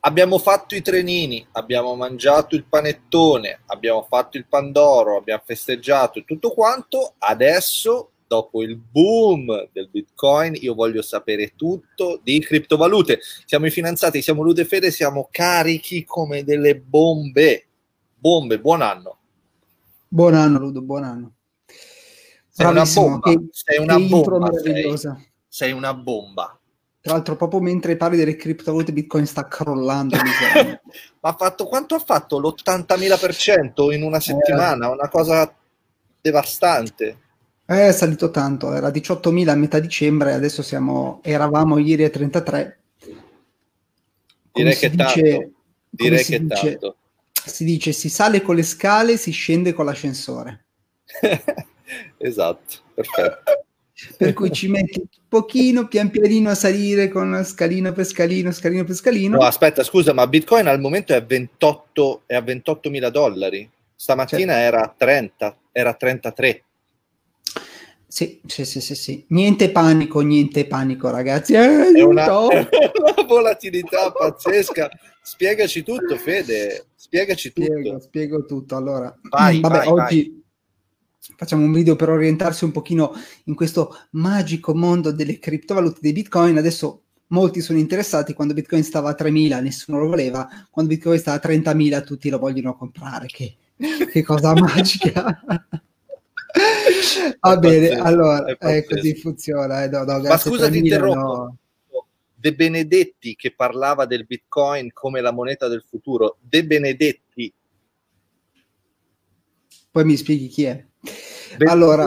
Abbiamo fatto i trenini, abbiamo mangiato il panettone, abbiamo fatto il pandoro, abbiamo festeggiato e tutto quanto. Adesso, dopo il boom del Bitcoin, io voglio sapere tutto di criptovalute. Siamo i finanziati, siamo Ludo e Fede, siamo carichi come delle bombe. Bombe, buon anno. Buon anno Ludo, buon anno. Sei bravissimo, una bomba, sei una bomba. Tra l'altro proprio mentre parli delle criptovalute Bitcoin sta crollando. Ma quanto ha fatto? L'80.000% in una settimana, una cosa devastante. È salito tanto, era 18.000 a metà dicembre, adesso eravamo ieri a 33. Direi che tanto. Si dice si sale con le scale, si scende con l'ascensore. Esatto, perfetto. Per cui ci metti un pochino pian pianino a salire con scalino per scalino, scalino per scalino. No, aspetta, scusa, ma Bitcoin al momento è a $28.000. Stamattina era a 30, era a 33. Sì. Niente panico, ragazzi. È una volatilità pazzesca. Spiegaci tutto, Fede. Spiego tutto. Allora, oggi facciamo un video per orientarsi un pochino in questo magico mondo delle criptovalute, dei Bitcoin. Adesso molti sono interessati. Quando Bitcoin stava a 3.000 nessuno lo voleva, quando Bitcoin stava a 30.000 tutti lo vogliono comprare. Che cosa magica. Va bene, allora così funziona. Ma scusa, ti interrompo. No. De Benedetti, che parlava del Bitcoin come la moneta del futuro. De Benedetti, poi mi spieghi chi è? Allora,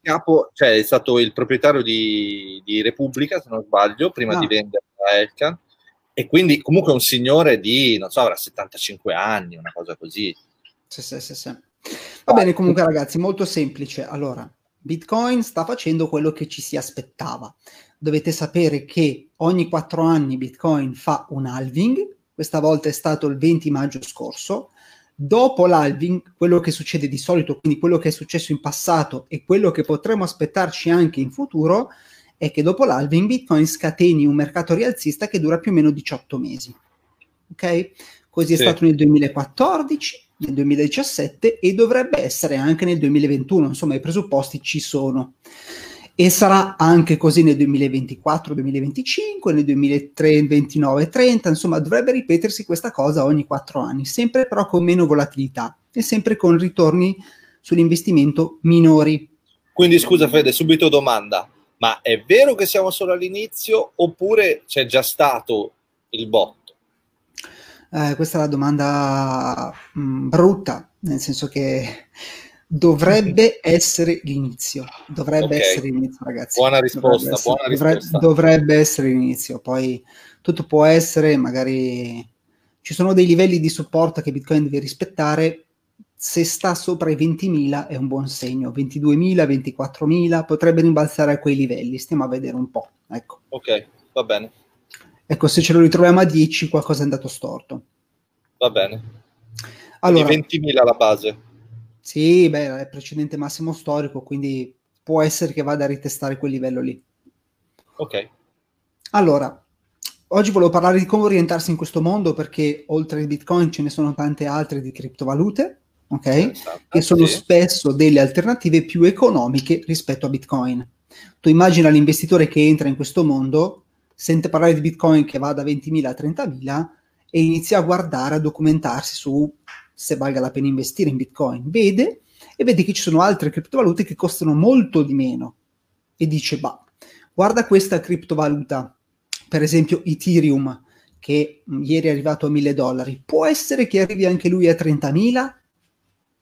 è stato il proprietario di Repubblica, se non sbaglio, prima di venderla a Elkan, e quindi comunque un signore di, non so, avrà 75 anni, una cosa così. Sì. Va bene, comunque ragazzi, molto semplice. Allora, Bitcoin sta facendo quello che ci si aspettava. Dovete sapere che ogni 4 anni Bitcoin fa un halving, questa volta è stato il 20 maggio scorso. Dopo l'halving, quello che succede di solito, quindi quello che è successo in passato e quello che potremo aspettarci anche in futuro, è che dopo l'halving Bitcoin scateni un mercato rialzista che dura più o meno 18 mesi. Ok? Così è stato nel 2014, nel 2017 e dovrebbe essere anche nel 2021. Insomma, i presupposti ci sono. E sarà anche così nel 2024, 2025, nel 2029, 30, insomma dovrebbe ripetersi questa cosa ogni 4 anni, sempre però con meno volatilità e sempre con ritorni sull'investimento minori. Quindi scusa Fede, subito domanda, ma è vero che siamo solo all'inizio oppure c'è già stato il botto? Questa è la domanda brutta, nel senso che... dovrebbe essere l'inizio, essere l'inizio, ragazzi. Buona risposta. Dovrebbe essere l'inizio, poi tutto può essere, magari ci sono dei livelli di supporto che Bitcoin deve rispettare. Se sta sopra i 20.000 è un buon segno, 22.000, 24.000, potrebbe rimbalzare a quei livelli, stiamo a vedere un po', ecco. Ok, va bene. Ecco, se ce lo ritroviamo a 10 qualcosa è andato storto. Va bene. Allora, 20.000 la base. Sì, beh, è precedente massimo storico, quindi può essere che vada a ritestare quel livello lì. Ok. Allora, oggi volevo parlare di come orientarsi in questo mondo, perché oltre al Bitcoin ce ne sono tante altre di criptovalute, ok? Che sono spesso delle alternative più economiche rispetto a Bitcoin. Tu immagina l'investitore che entra in questo mondo, sente parlare di Bitcoin che va da 20.000 a 30.000 e inizia a guardare, a documentarsi su... se valga la pena investire in Bitcoin, vede che ci sono altre criptovalute che costano molto di meno e dice, guarda questa criptovaluta, per esempio Ethereum, che ieri è arrivato a $1.000, può essere che arrivi anche lui a 30.000?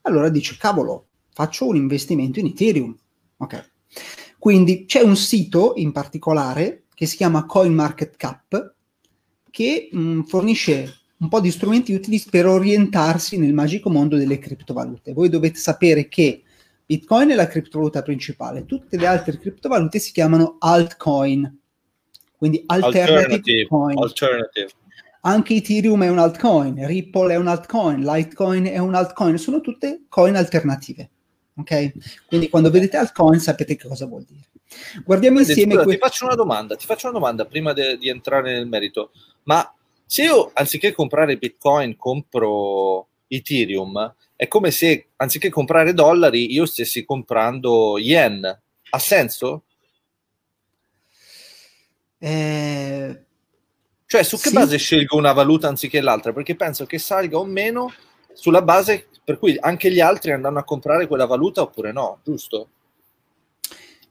Allora dice, cavolo, faccio un investimento in Ethereum. Ok. Quindi c'è un sito in particolare che si chiama CoinMarketCap che fornisce... un po' di strumenti utili per orientarsi nel magico mondo delle criptovalute. Voi dovete sapere che Bitcoin è la criptovaluta principale, tutte le altre criptovalute si chiamano altcoin, quindi alternative coin. Alternative. Anche Ethereum è un altcoin, Ripple è un altcoin, Litecoin è un altcoin, sono tutte coin alternative. Ok? Quindi quando vedete altcoin sapete che cosa vuol dire. Guardiamo insieme... Scusa, ti faccio una domanda prima di entrare nel merito, ma Se io anziché comprare Bitcoin compro Ethereum, è come se anziché comprare dollari io stessi comprando yen. Ha senso? Cioè, su che sì. base scelgo una valuta anziché l'altra? Perché penso che salga o meno sulla base per cui anche gli altri andranno a comprare quella valuta oppure no, giusto?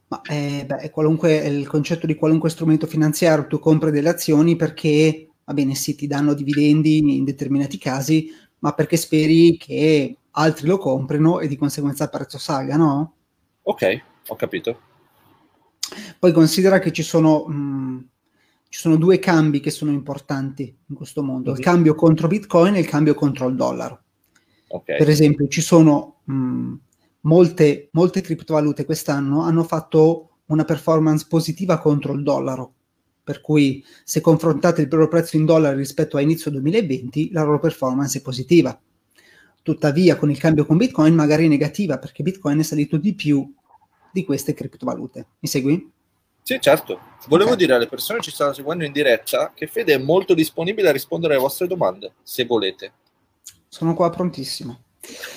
Ma beh, qualunque, il concetto di qualunque strumento finanziario, tu compri delle azioni perché, va bene, sì, ti danno dividendi in determinati casi, ma perché speri che altri lo comprino e di conseguenza il prezzo salga, no? Ok, ho capito. Poi considera che ci sono due cambi che sono importanti in questo mondo, il cambio contro Bitcoin e il cambio contro il dollaro. Okay. Per esempio, ci sono molte criptovalute quest'anno hanno fatto una performance positiva contro il dollaro, per cui se confrontate il loro prezzo in dollari rispetto a inizio 2020, la loro performance è positiva. Tuttavia, con il cambio con Bitcoin magari è negativa, perché Bitcoin è salito di più di queste criptovalute. Mi segui? Sì, certo. Volevo dire alle persone che ci stanno seguendo in diretta che Fede è molto disponibile a rispondere alle vostre domande, se volete. Sono qua prontissimo.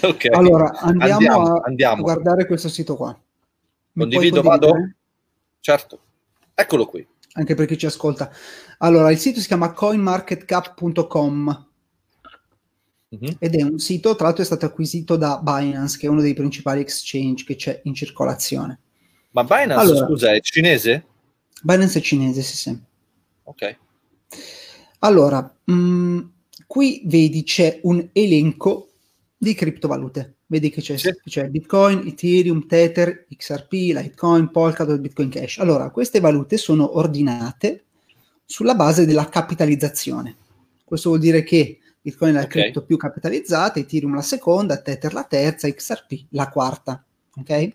Okay. Allora, andiamo a guardare questo sito qua. Condivido, vado? Certo. Eccolo qui. Anche per chi ci ascolta. Allora, il sito si chiama coinmarketcap.com ed è un sito, tra l'altro è stato acquisito da Binance, che è uno dei principali exchange che c'è in circolazione. Ma Binance, allora, scusa, è cinese? Binance è cinese, sì. Ok. Allora, qui vedi c'è un elenco di criptovalute. Vedi che c'è Bitcoin, Ethereum, Tether, XRP, Litecoin, Polkadot, Bitcoin Cash. Allora, queste valute sono ordinate sulla base della capitalizzazione. Questo vuol dire che Bitcoin è la cripto più capitalizzata, Ethereum la seconda, Tether la terza, XRP la quarta. Ok?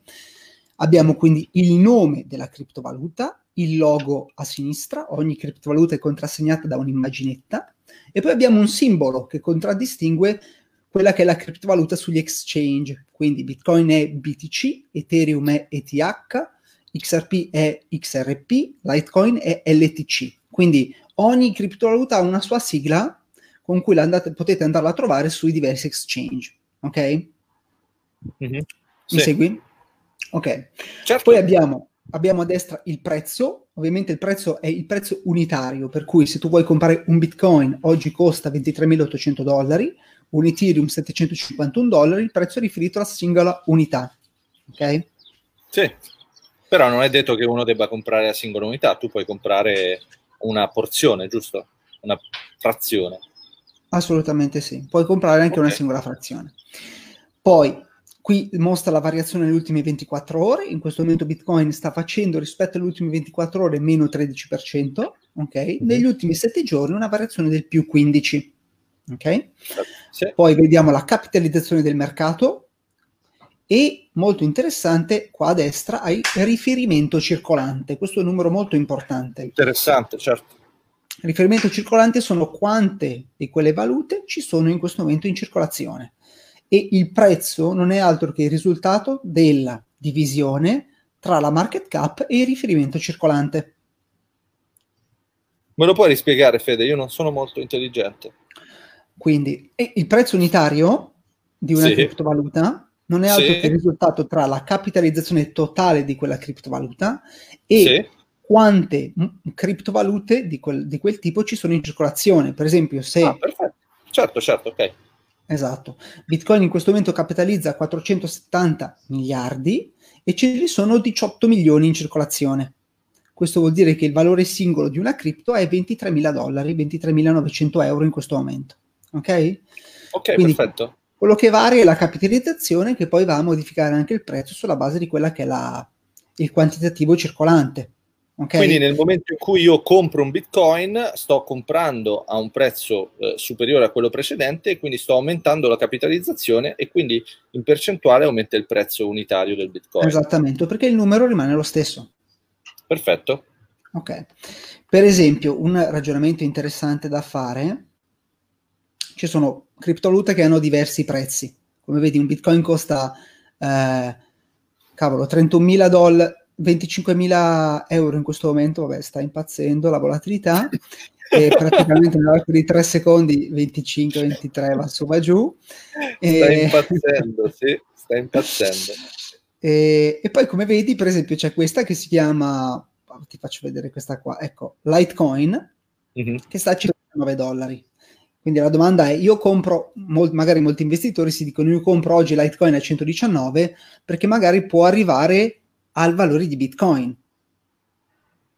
Abbiamo quindi il nome della criptovaluta, il logo a sinistra, ogni criptovaluta è contrassegnata da un'immaginetta, e poi abbiamo un simbolo che contraddistingue quella che è la criptovaluta sugli exchange, quindi Bitcoin è BTC, Ethereum è ETH, XRP è XRP, Litecoin è LTC. Quindi ogni criptovaluta ha una sua sigla con cui potete andarla a trovare sui diversi exchange, ok? Mi segui? Ok, certo. Poi abbiamo a destra il prezzo. Ovviamente il prezzo è il prezzo unitario, per cui se tu vuoi comprare un Bitcoin oggi costa $23.800, un Ethereum $751, il prezzo è riferito alla singola unità, ok? Sì, però non è detto che uno debba comprare la singola unità, tu puoi comprare una porzione, giusto? Una frazione. Assolutamente sì, puoi comprare anche una singola frazione. Poi qui mostra la variazione nelle ultime 24 ore. In questo momento Bitcoin sta facendo rispetto alle ultime 24 ore meno 13%, ok? Negli ultimi 7 giorni una variazione del più 15%, ok? Sì. Poi vediamo la capitalizzazione del mercato e, molto interessante, qua a destra hai riferimento circolante. Questo è un numero molto importante. Interessante, certo. Riferimento circolante sono quante di quelle valute ci sono in questo momento in circolazione. E il prezzo non è altro che il risultato della divisione tra la market cap e il riferimento circolante. Me lo puoi rispiegare, Fede? Io non sono molto intelligente. Quindi il prezzo unitario di una criptovaluta non è altro che il risultato tra la capitalizzazione totale di quella criptovaluta e quante criptovalute di quel tipo ci sono in circolazione. Per esempio, se... Ah, perfetto. Certo, ok. Esatto. Bitcoin in questo momento capitalizza 470 miliardi e ce ne sono 18 milioni in circolazione. Questo vuol dire che il valore singolo di una cripto è $23.000, €23.900 in questo momento. Ok? Ok, quindi perfetto. Quello che varia è la capitalizzazione, che poi va a modificare anche il prezzo sulla base di quella che è il quantitativo circolante. Okay? Quindi nel momento in cui io compro un Bitcoin sto comprando a un prezzo superiore a quello precedente e quindi sto aumentando la capitalizzazione e quindi in percentuale aumenta il prezzo unitario del Bitcoin. Esattamente, perché il numero rimane lo stesso. Perfetto. Ok. Per esempio, un ragionamento interessante da fare, ci sono criptovalute che hanno diversi prezzi. Come vedi, un Bitcoin costa $31.000 $25.000 in questo momento, vabbè, sta impazzendo la volatilità, e praticamente nell'arco di 3 secondi 25-23 va su va giù, sta impazzendo. E poi come vedi per esempio c'è questa che si chiama, ti faccio vedere questa qua, ecco, Litecoin, che sta a $59. Quindi la domanda è, io compro, magari molti investitori si dicono io compro oggi Litecoin a 119 perché magari può arrivare al valore di Bitcoin.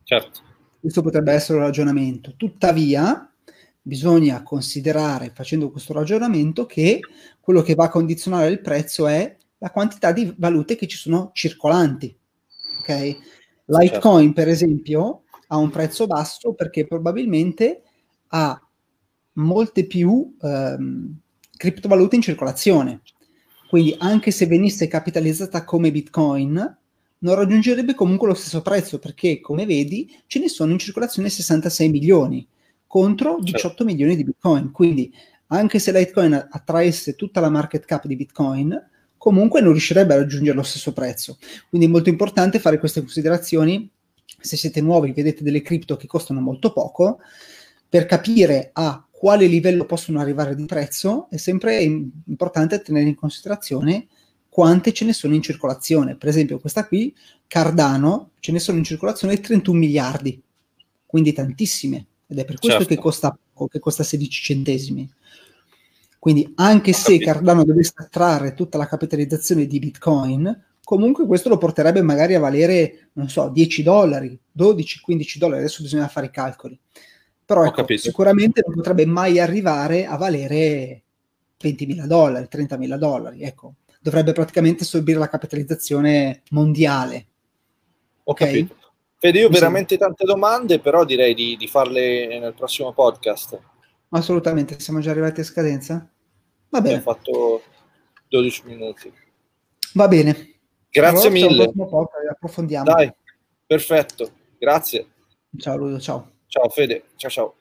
Certo. Questo potrebbe essere un ragionamento. Tuttavia, bisogna considerare, facendo questo ragionamento, che quello che va a condizionare il prezzo è la quantità di valute che ci sono circolanti. Ok? Litecoin, certo, per esempio, ha un prezzo basso perché probabilmente ha molte più criptovalute in circolazione. Quindi anche se venisse capitalizzata come Bitcoin, non raggiungerebbe comunque lo stesso prezzo, perché come vedi ce ne sono in circolazione 66 milioni contro 18 milioni di Bitcoin. Quindi anche se Litecoin attraesse tutta la market cap di Bitcoin, comunque non riuscirebbe a raggiungere lo stesso prezzo. Quindi è molto importante fare queste considerazioni. Se siete nuovi, vedete delle cripto che costano molto poco, per capire a quale livello possono arrivare di prezzo è sempre importante tenere in considerazione quante ce ne sono in circolazione. Per esempio questa qui, Cardano, ce ne sono in circolazione 31 miliardi, quindi tantissime, ed è per questo che costa poco, che costa 16 centesimi. Quindi anche se Cardano dovesse attrarre tutta la capitalizzazione di Bitcoin, comunque questo lo porterebbe magari a valere, non so, $10, 12, 15 dollari, adesso bisogna fare i calcoli. Però ecco, sicuramente non potrebbe mai arrivare a valere $20.000, $30.000, ecco. Dovrebbe praticamente assorbire la capitalizzazione mondiale. Capito. Fede, io veramente tante domande, però direi di farle nel prossimo podcast. Assolutamente, siamo già arrivati a scadenza? Va bene. Abbiamo fatto 12 minuti. Va bene. Grazie mille. Al prossimo podcast, approfondiamo. Dai, perfetto. Grazie. Ciao Ludo, ciao. Ciao Fede, ciao ciao.